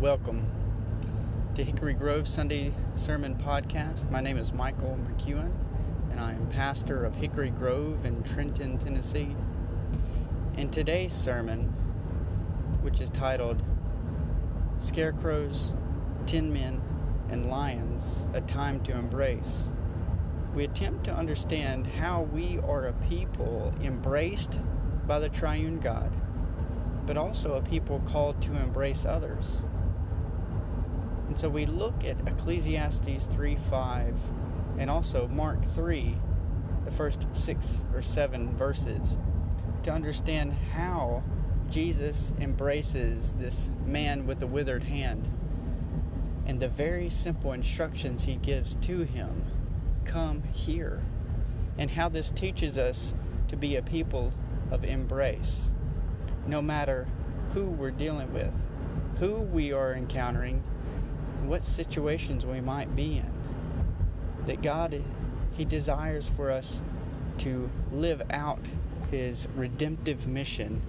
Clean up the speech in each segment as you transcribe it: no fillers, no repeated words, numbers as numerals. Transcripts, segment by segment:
Welcome to Hickory Grove Sunday Sermon Podcast. My name is Michael McEwen, and I am pastor of Hickory Grove in Trenton, Tennessee. And today's sermon, which is titled Scarecrows, Tin Men, and Lions, A Time to Embrace, we attempt to understand how we are a people embraced by the triune God, but also a people called to embrace others. And so we look at Ecclesiastes 3:5 and also Mark 3, the first 6 or 7 verses, to understand how Jesus embraces this man with the withered hand and the very simple instructions he gives to him, come here, and how this teaches us to be a people of embrace. No matter who we're dealing with, who we are encountering, what situations we might be in, that God, He desires for us to live out His redemptive mission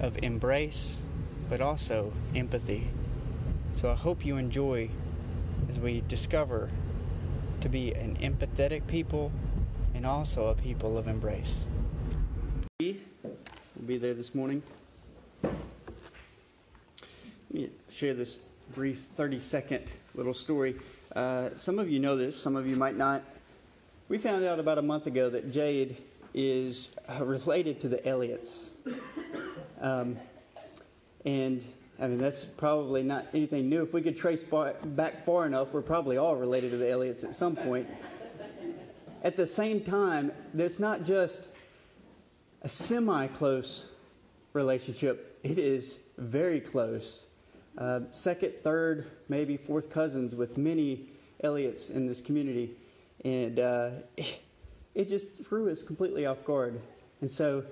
of embrace, but also empathy. So I hope you enjoy as we discover to be an empathetic people and also a people of embrace. Be there this morning. Let me share this brief 30-second little story. Some of you know this, some of you might not. We found out about a month ago that Jade is related to the Elliots. And I mean, that's probably not anything new. If we could trace back far enough, we're probably all related to the Elliots at some point. At the same time, there's not just a semi-close relationship. It is very close. Second, third, maybe fourth cousins with many Elliots in this community. And it just threw us completely off guard. And so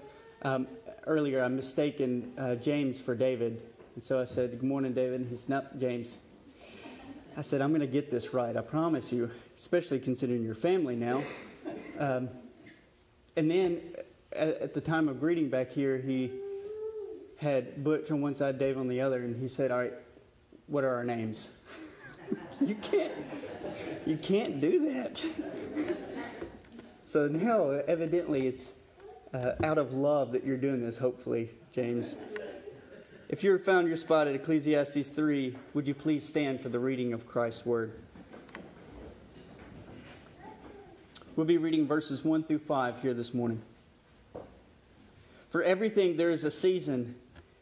earlier I mistaken James for David. And so I said, "Good morning, David." He said, "Nope, James." I said, "I'm going to get this right, I promise you, especially considering your family now." And then at the time of greeting back here, he had Butch on one side, Dave on the other, and he said, "All right, what are our names?" You can't do that. So now, evidently, it's out of love that you're doing this, hopefully, James. If you found your spot at Ecclesiastes 3, would you please stand for the reading of Christ's Word? We'll be reading verses 1 through 5 here this morning. For everything there is a season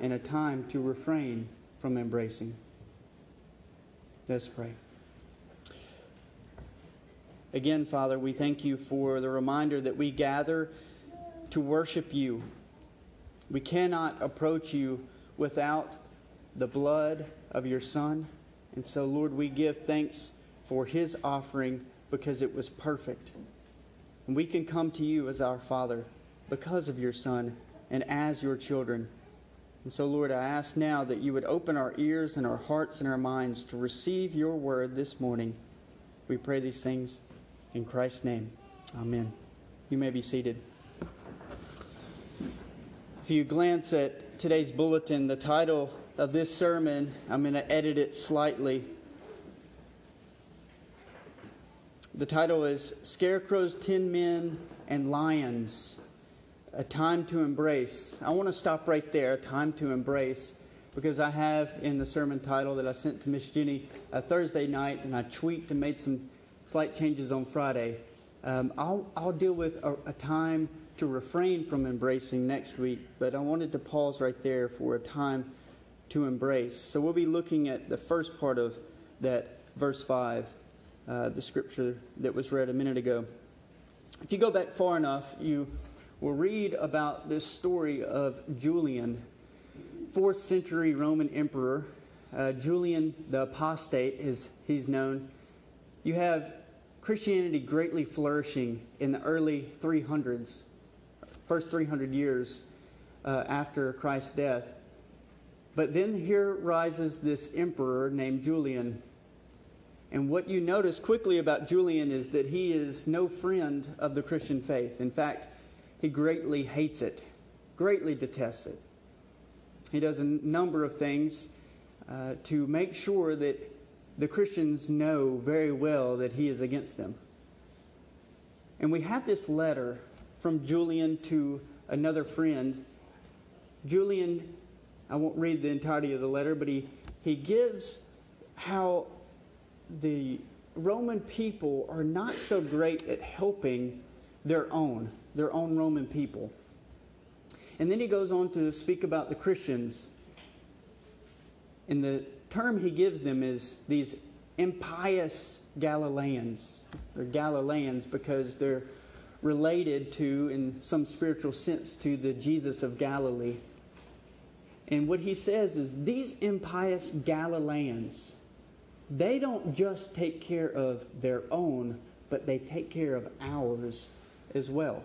and a time to refrain from embracing. Let's pray. Again, Father, we thank you for the reminder that we gather to worship you. We cannot approach you without the blood of your Son. And so, Lord, we give thanks for his offering because it was perfect. And we can come to you as our Father because of your Son, and as your children. And so, Lord, I ask now that you would open our ears and our hearts and our minds to receive your word this morning. We pray these things in Christ's name. Amen. You may be seated. If you glance at today's bulletin, the title of this sermon, I'm going to edit it slightly. The title is Scarecrows, Tin Men, and Lions. A time to embrace. I want to stop right there, a time to embrace, because I have in the sermon title that I sent to Miss Jenny Thursday night, and I tweaked and made some slight changes on Friday. I'll deal with a time to refrain from embracing next week, but I wanted to pause right there for a time to embrace. So we'll be looking at the first part of that, verse 5, the scripture that was read a minute ago. If you go back far enough, we'll read about this story of Julian, 4th century Roman emperor Julian the Apostate, he's known, you have Christianity greatly flourishing in the early 300s, first 300 years after Christ's death. But then here rises this emperor named Julian. And what you notice quickly about Julian is that he is no friend of the Christian faith. In fact, he greatly hates it, greatly detests it. He does a number of things to make sure that the Christians know very well that he is against them. And we have this letter from Julian to another friend. Julian, I won't read the entirety of the letter, but he gives how the Roman people are not so great at helping their own Roman people. And then he goes on to speak about the Christians. And the term he gives them is these impious Galileans. They're Galileans because they're related to, in some spiritual sense, to the Jesus of Galilee. And what he says is, these impious Galileans, they don't just take care of their own, but they take care of ours as well.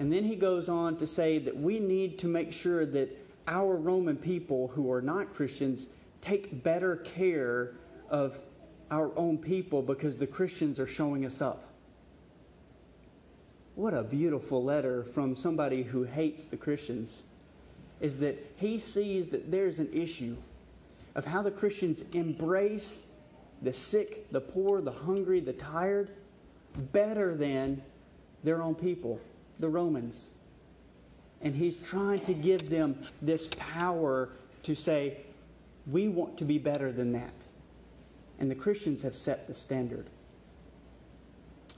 And then he goes on to say that we need to make sure that our Roman people who are not Christians take better care of our own people because the Christians are showing us up. What a beautiful letter from somebody who hates the Christians, is that he sees that there's an issue of how the Christians embrace the sick, the poor, the hungry, the tired, better than their own people, the Romans. And he's trying to give them this power to say, we want to be better than that. And the Christians have set the standard.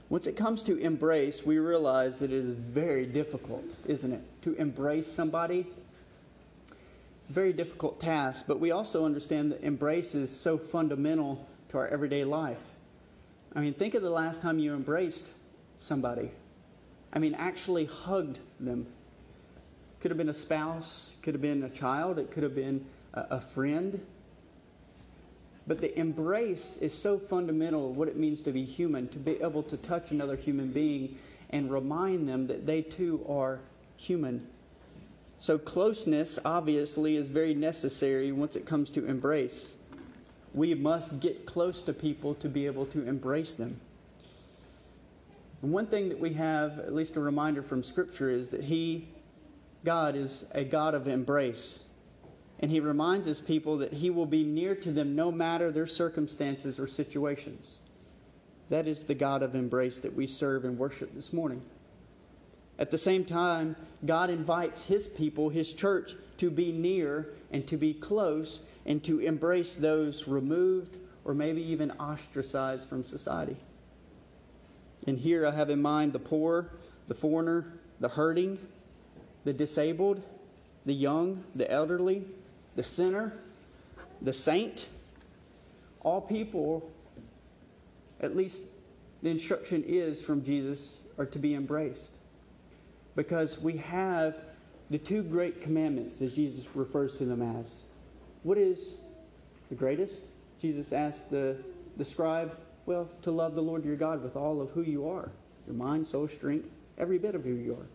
Once it comes to embrace, we realize that it is very difficult, isn't it, to embrace somebody? Very difficult task, but we also understand that embrace is so fundamental to our everyday life. I mean, think of the last time you embraced somebody. I mean, actually hugged them. Could have been a spouse, could have been a child, it could have been a friend. But the embrace is so fundamental, what it means to be human, to be able to touch another human being and remind them that they too are human. So closeness, obviously, is very necessary once it comes to embrace. We must get close to people to be able to embrace them. And one thing that we have, at least a reminder from Scripture, is that God is a God of embrace. And He reminds His people that He will be near to them no matter their circumstances or situations. That is the God of embrace that we serve and worship this morning. At the same time, God invites His people, His church, to be near and to be close and to embrace those removed or maybe even ostracized from society. And here I have in mind the poor, the foreigner, the hurting, the disabled, the young, the elderly, the sinner, the saint. All people, at least the instruction is from Jesus, are to be embraced. Because we have the two great commandments, as Jesus refers to them as. What is the greatest? Jesus asked the scribe, well, to love the Lord your God with all of who you are. Your mind, soul, strength, every bit of who you are.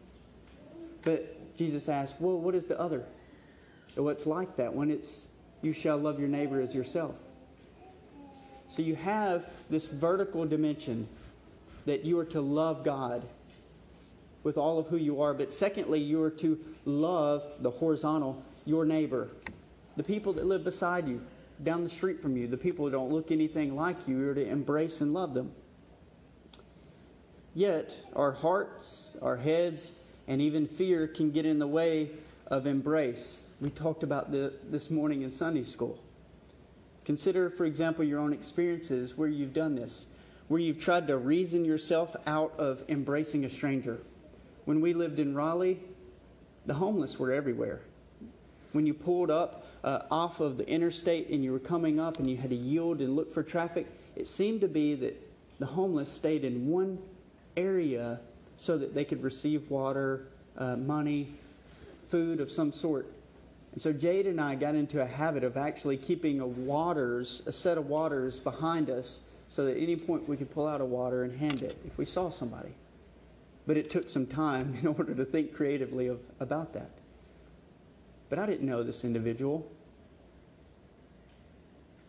But Jesus asked, well, what is the other? So it's like that when it's, you shall love your neighbor as yourself. So you have this vertical dimension that you are to love God with all of who you are. But secondly, you are to love the horizontal, your neighbor, the people that live beside you, down the street from you, the people who don't look anything like you. You're to embrace and love them. Yet, our hearts, our heads, and even fear can get in the way of embrace. We talked about this morning in Sunday school. Consider, for example, your own experiences where you've done this, where you've tried to reason yourself out of embracing a stranger. When we lived in Raleigh, the homeless were everywhere. When you pulled up off of the interstate and you were coming up and you had to yield and look for traffic, it seemed to be that the homeless stayed in one area so that they could receive water, money, food of some sort. And so Jade and I got into a habit of actually keeping a set of waters behind us so that at any point we could pull out a water and hand it if we saw somebody. But it took some time in order to think creatively about that. But I didn't know this individual.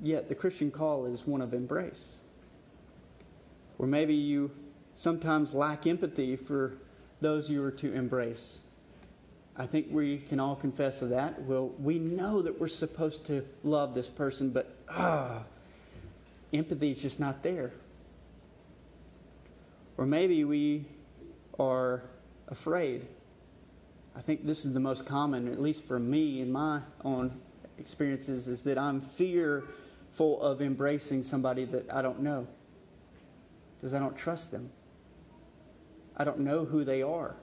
Yet the Christian call is one of embrace. Or maybe you sometimes lack empathy for those you are to embrace. I think we can all confess to that. Well, we know that we're supposed to love this person, but empathy is just not there. Or maybe we are afraid. I think this is the most common, at least for me in my own experiences, is that I'm fearful of embracing somebody that I don't know because I don't trust them. I don't know who they are.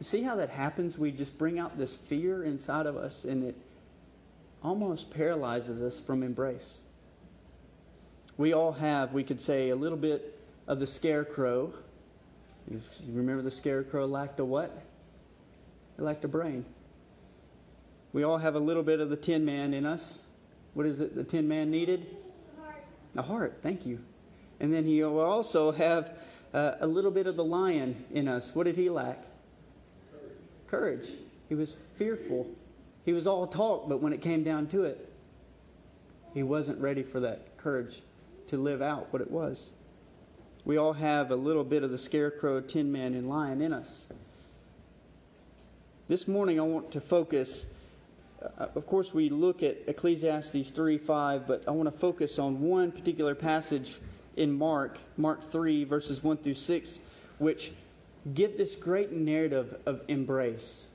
You see how that happens? We just bring out this fear inside of us, and it almost paralyzes us from embrace. We all have, we could say, a little bit of the scarecrow. You remember the scarecrow lacked a what? It lacked a brain. We all have a little bit of the tin man in us. What is it the tin man needed? A heart. A heart, thank you. And then he will also have a little bit of the lion in us. What did he lack? Courage. He was fearful. He was all talk, but when it came down to it, he wasn't ready for that courage to live out what it was. We all have a little bit of the scarecrow, tin man, and lion in us. This morning I want to focus, of course we look at Ecclesiastes 3:5, but I want to focus on one particular passage in Mark 3, verses 1 through 6, which give this great narrative of embrace,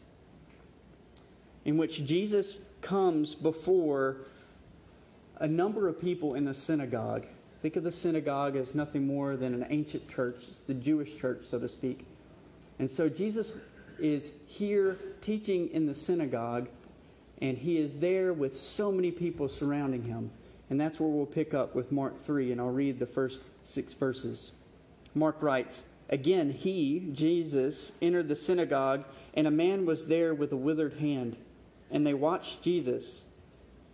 in which Jesus comes before a number of people in the synagogue. Think of the synagogue as nothing more than an ancient church, the Jewish church, so to speak. And so Jesus is here teaching in the synagogue, and he is there with so many people surrounding him. And that's where we'll pick up with Mark 3, and I'll read the first 6 verses. Mark writes, "Again, he, Jesus, entered the synagogue, and a man was there with a withered hand. And they watched Jesus,"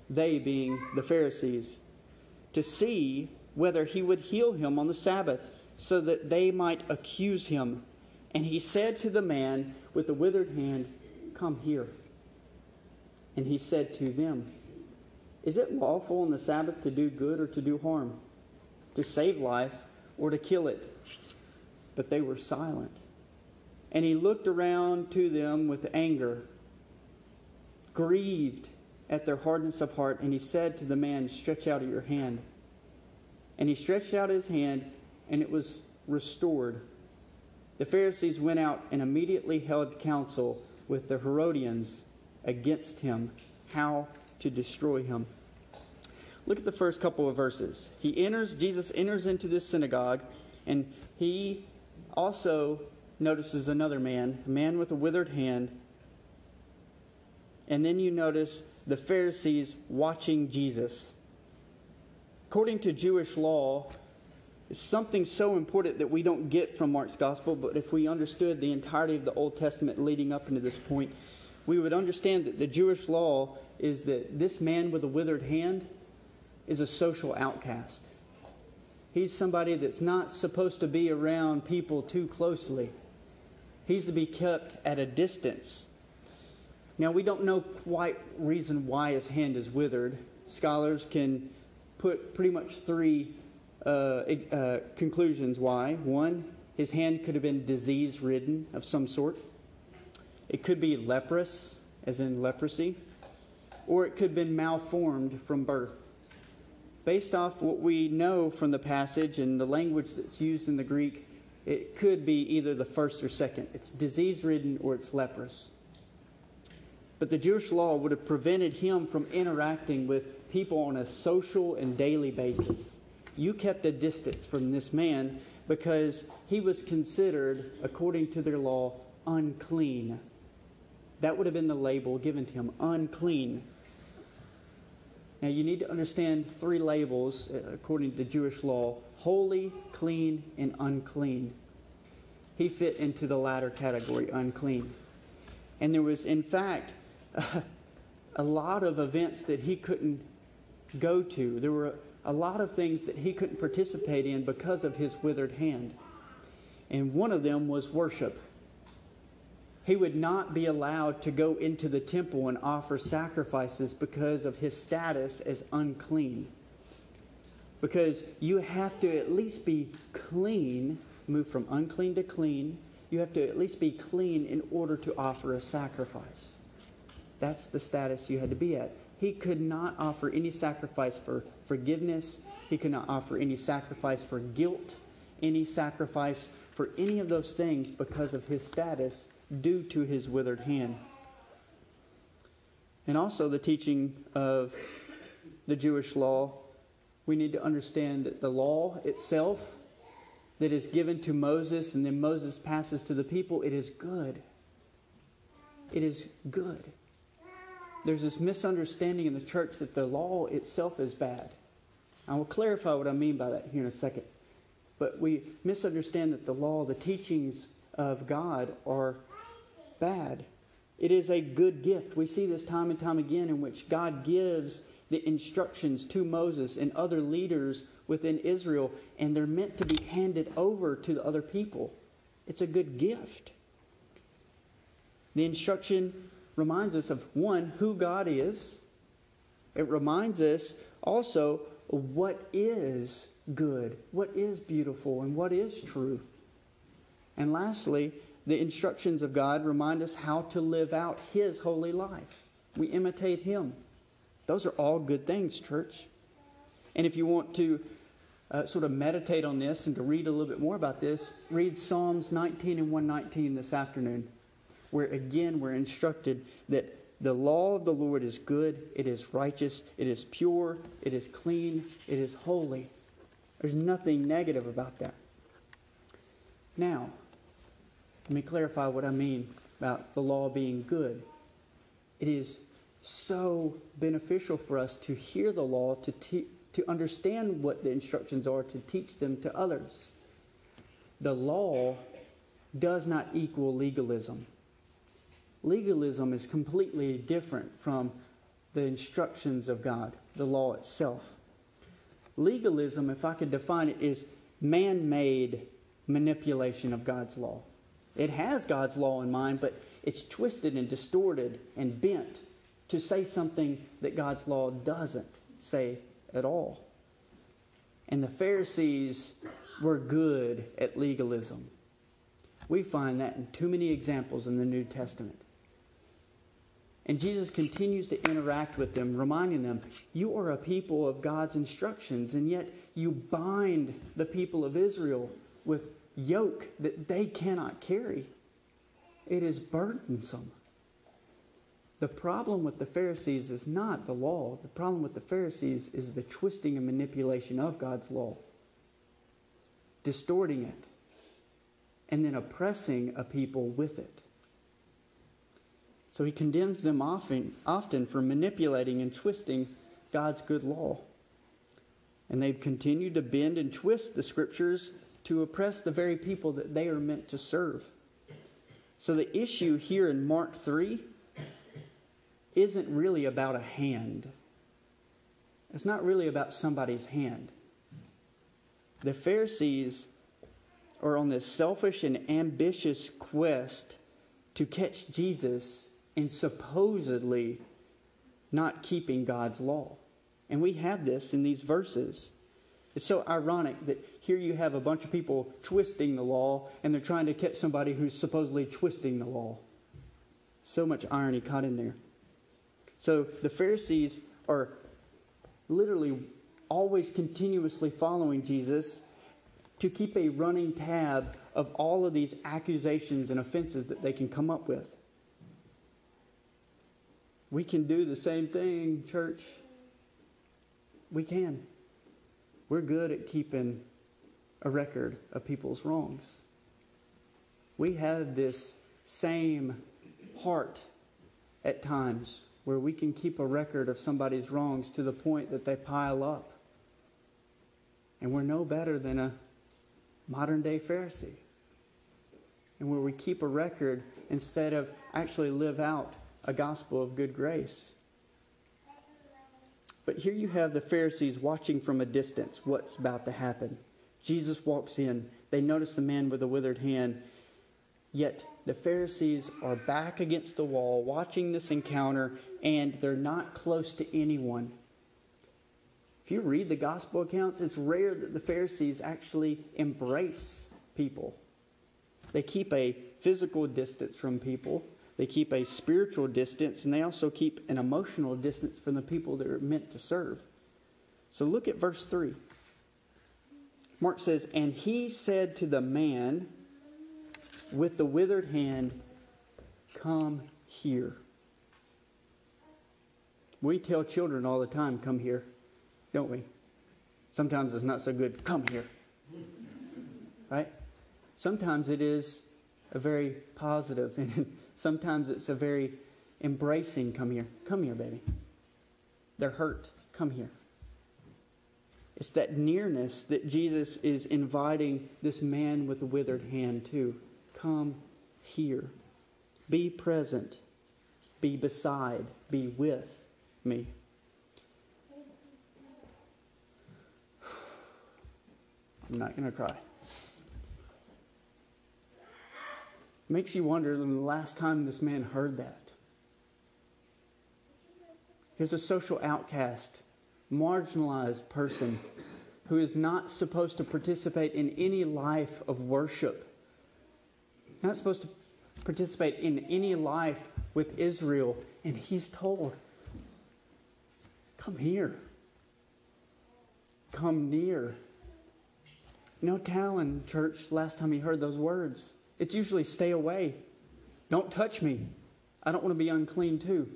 they being the Pharisees, "to see whether he would heal him on the Sabbath, so that they might accuse him. And he said to the man with the withered hand, 'Come here.' And he said to them, 'Is it lawful on the Sabbath to do good or to do harm, to save life or to kill it?' But they were silent. And he looked around to them with anger, grieved at their hardness of heart. And he said to the man, 'Stretch out your hand.' And he stretched out his hand, and it was restored. The Pharisees went out and immediately held counsel with the Herodians against him, how to destroy him." Look at the first couple of verses. Jesus enters into this synagogue, and he also notices another man, a man with a withered hand. And then you notice the Pharisees watching Jesus. According to Jewish law, it's something so important that we don't get from Mark's gospel, but if we understood the entirety of the Old Testament leading up into this point, we would understand that the Jewish law is that this man with a withered hand is a social outcast. He's somebody that's not supposed to be around people too closely. He's to be kept at a distance. Now, we don't know quite reason why his hand is withered. Scholars can put pretty much 3 conclusions why. One, his hand could have been disease-ridden of some sort. It could be leprous, as in leprosy. Or it could have been malformed from birth. Based off what we know from the passage and the language that's used in the Greek, it could be either the first or second. It's disease-ridden or it's leprous. But the Jewish law would have prevented him from interacting with people on a social and daily basis. You kept a distance from this man because he was considered, according to their law, unclean. That would have been the label given to him, unclean. Now, you need to understand 3 labels according to Jewish law: holy, clean, and unclean. He fit into the latter category, unclean. And there was, in fact, a lot of events that he couldn't go to. There were a lot of things that he couldn't participate in because of his withered hand. And one of them was worship. He would not be allowed to go into the temple and offer sacrifices because of his status as unclean. Because you have to at least be clean, move from unclean to clean. You have to at least be clean in order to offer a sacrifice. That's the status you had to be at. He could not offer any sacrifice for forgiveness. He could not offer any sacrifice for guilt, any sacrifice for any of those things because of his status due to his withered hand. And also the teaching of the Jewish law, we need to understand that the law itself that is given to Moses and then Moses passes to the people, it is good. It is good. There's this misunderstanding in the church that the law itself is bad. I will clarify what I mean by that here in a second. But we misunderstand that the law, the teachings of God, are bad. It is a good gift. We see this time and time again in which God gives the instructions to Moses and other leaders within Israel, and they're meant to be handed over to the other people. It's a good gift. The instruction reminds us of, one, who God is. It reminds us also what is good, what is beautiful, and what is true. And lastly, the instructions of God remind us how to live out His holy life. We imitate Him. Those are all good things, church. And if you want to sort of meditate on this and to read a little bit more about this, read Psalms 19 and 119 this afternoon, where again we're instructed that the law of the Lord is good, it is righteous, it is pure, it is clean, it is holy. There's nothing negative about that. Now, let me clarify what I mean about the law being good. It is so beneficial for us to hear the law, to understand what the instructions are, to teach them to others. The law does not equal legalism. Legalism is completely different from the instructions of God, the law itself. Legalism, if I could define it, is man-made manipulation of God's law. It has God's law in mind, but it's twisted and distorted and bent to say something that God's law doesn't say at all. And the Pharisees were good at legalism. We find that in too many examples in the New Testament. And Jesus continues to interact with them, reminding them, you are a people of God's instructions, and yet you bind the people of Israel with yoke that they cannot carry. It is burdensome. The problem with the Pharisees is not the law. The problem with the Pharisees is the twisting and manipulation of God's law, distorting it, and then oppressing a people with it. So he condemns them often for manipulating and twisting God's good law. And they've continued to bend and twist the scriptures to oppress the very people that they are meant to serve. So the issue here in Mark 3 isn't really about a hand. It's not really about somebody's hand. The Pharisees are on this selfish and ambitious quest to catch Jesus in supposedly not keeping God's law. And we have this in these verses. It's so ironic that here you have a bunch of people twisting the law, and they're trying to catch somebody who's supposedly twisting the law. So much irony caught in there. So the Pharisees are literally always continuously following Jesus to keep a running tab of all of these accusations and offenses that they can come up with. We can do the same thing, church. We can. We're good at keeping a record of people's wrongs. We have this same heart at times where we can keep a record of somebody's wrongs to the point that they pile up. And we're no better than a modern-day Pharisee. And where we keep a record instead of actually live out a gospel of good grace But here you have the Pharisees watching from a distance what's about to happen. Jesus walks in. They notice the man with the withered hand. Yet the Pharisees are back against the wall watching this encounter, and they're not close to anyone. If you read the gospel accounts, it's rare that the Pharisees actually embrace people. They keep a physical distance from people. They keep a spiritual distance, and they also keep an emotional distance from the people that are meant to serve. So look at verse 3. Mark says, "And he said to the man with the withered hand, 'Come here.'" We tell children all the time, "Come here," don't we? Sometimes it's not so good, "Come here." Right? Sometimes it is a very positive, and sometimes it's a very embracing, "Come here. Come here, baby. They're hurt. Come here." It's that nearness that Jesus is inviting this man with the withered hand to. Come here. Be present. Be beside. Be with me. I'm not going to cry. Makes you wonder when the last time this man heard that. Here's a social outcast, marginalized person who is not supposed to participate in any life of worship. Not supposed to participate in any life with Israel. And he's told, "Come here. Come near." No telling, church, last time he heard those words. It's usually "stay away. Don't touch me. I don't want to be unclean too."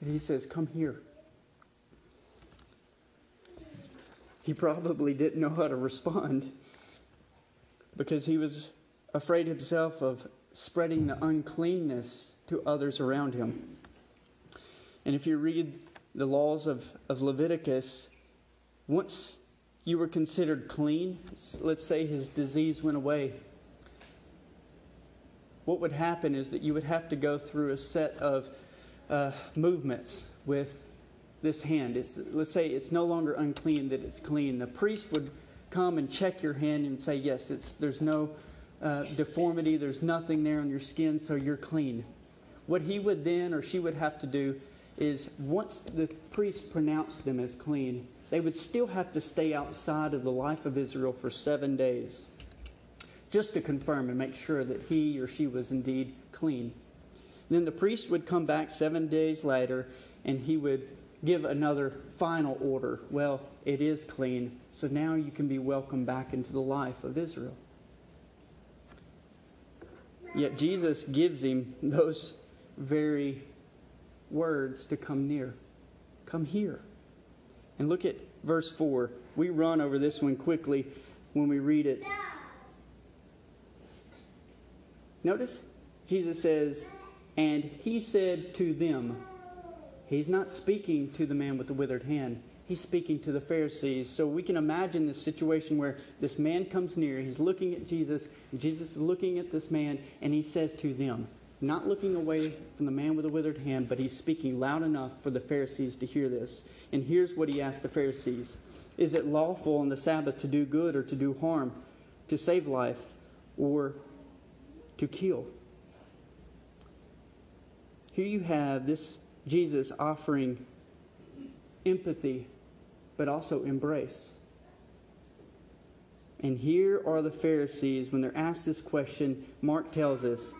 And he says, "Come here." He probably didn't know how to respond because he was afraid himself of spreading the uncleanness to others around him. And if you read the laws of Leviticus, once you were considered clean, let's say his disease went away, what would happen is that you would have to go through a set of movements with this hand. Let's say it's no longer unclean, that it's clean. The priest would come and check your hand and say, "Yes, there's no deformity. There's nothing there on your skin, so you're clean." What he would then, or she would have to do, is once the priest pronounced them as clean, they would still have to stay outside of the life of Israel for 7 days. Just to confirm and make sure that he or she was indeed clean. Then the priest would come back 7 days later and he would give another final order. "Well, it is clean, so now you can be welcomed back into the life of Israel." Yet Jesus gives him those very words to come near. Come here. And look at verse 4. We run over this one quickly when we read it. Notice Jesus says, "And he said to them." He's not speaking to the man with the withered hand. He's speaking to the Pharisees. So we can imagine this situation where this man comes near. He's looking at Jesus. And Jesus is looking at this man. And he says to them. Not looking away from the man with the withered hand. But he's speaking loud enough for the Pharisees to hear this. And here's what he asked the Pharisees. "Is it lawful on the Sabbath to do good or to do harm? To save life or to kill?" Here you have this Jesus offering empathy, but also embrace. And here are the Pharisees, when they're asked this question, Mark tells us,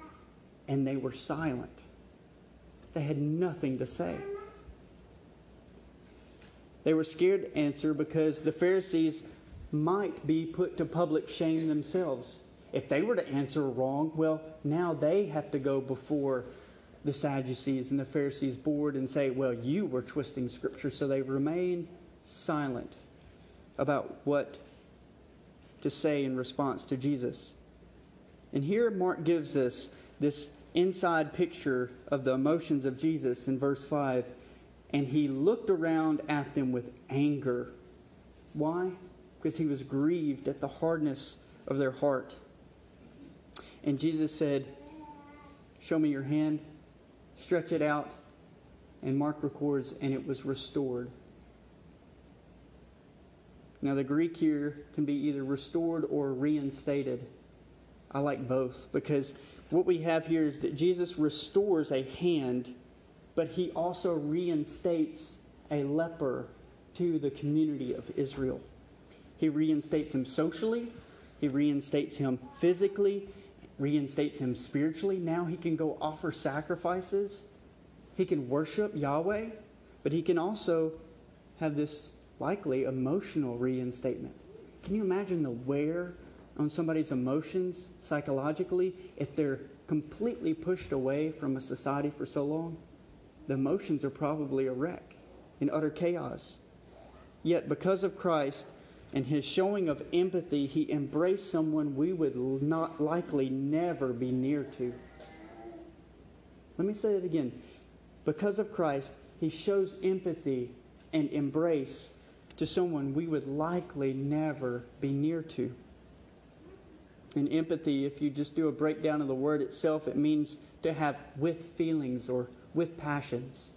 and they were silent. They had nothing to say. They were scared to answer because the Pharisees might be put to public shame themselves. If they were to answer wrong, well, now they have to go before the Sadducees and the Pharisees board and say, "Well, you were twisting Scripture," so they remain silent about what to say in response to Jesus. And here Mark gives us this inside picture of the emotions of Jesus in verse 5. "And he looked around at them with anger." Why? Because he was grieved at the hardness of their heart. And Jesus said, "Show me your hand." Stretch it out. And Mark records, "And it was restored." Now the Greek here can be either restored or reinstated. I like both, because what we have here is that Jesus restores a hand, but he also reinstates a leper to the community of Israel. He reinstates him socially, he reinstates him physically, reinstates him spiritually. Now he can go offer sacrifices. He can worship Yahweh, but he can also have this likely emotional reinstatement. Can you imagine the wear on somebody's emotions psychologically if they're completely pushed away from a society for so long? The emotions are probably a wreck, in utter chaos. Yet because of Christ and his showing of empathy, he embraced someone we would not likely never be near to. Let me say it again. Because of Christ, he shows empathy and embrace to someone we would likely never be near to. And empathy, if you just do a breakdown of the word itself, it means to have with feelings or with passions.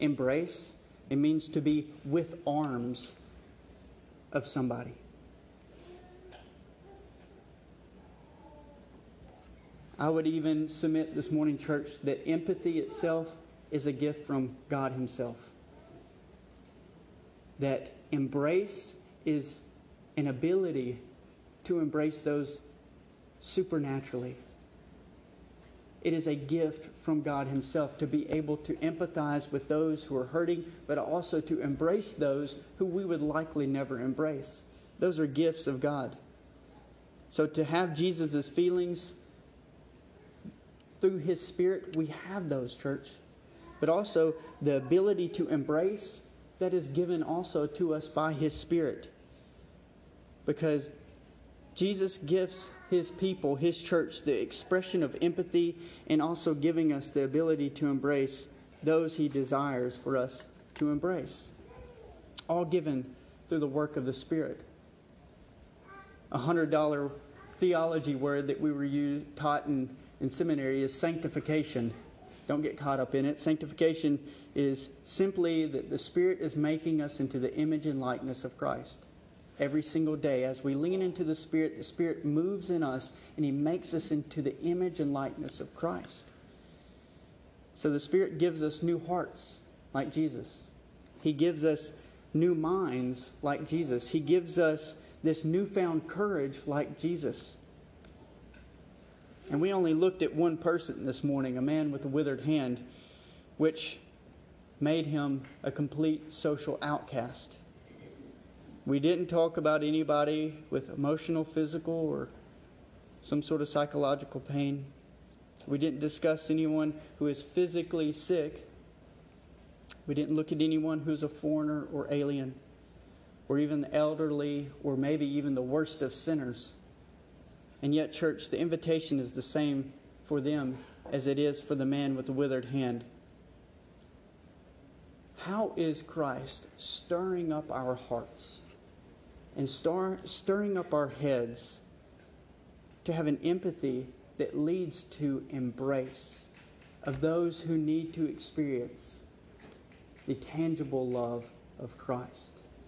Embrace, it means to be with arms of somebody. I would even submit this morning, church, that empathy itself is a gift from God himself. That embrace is an ability to embrace those supernaturally. It is a gift from God himself to be able to empathize with those who are hurting, but also to embrace those who we would likely never embrace. Those are gifts of God. So to have Jesus' feelings through his Spirit, we have those, church. But also the ability to embrace that is given also to us by his Spirit. Because Jesus gives his people, his church, the expression of empathy and also giving us the ability to embrace those he desires for us to embrace. All given through the work of the Spirit. $100 theology word that we were taught in seminary is sanctification. Don't get caught up in it. Sanctification is simply that the Spirit is making us into the image and likeness of Christ. Every single day, as we lean into the Spirit moves in us, and he makes us into the image and likeness of Christ. So the Spirit gives us new hearts, like Jesus. He gives us new minds, like Jesus. He gives us this newfound courage, like Jesus. And we only looked at one person this morning, a man with a withered hand, which made him a complete social outcast. We didn't talk about anybody with emotional, physical, or some sort of psychological pain. We didn't discuss anyone who is physically sick. We didn't look at anyone who's a foreigner or alien, or even the elderly, or maybe even the worst of sinners. And yet, church, the invitation is the same for them as it is for the man with the withered hand. How is Christ stirring up our hearts and stirring up our heads to have an empathy that leads to embrace of those who need to experience the tangible love of Christ?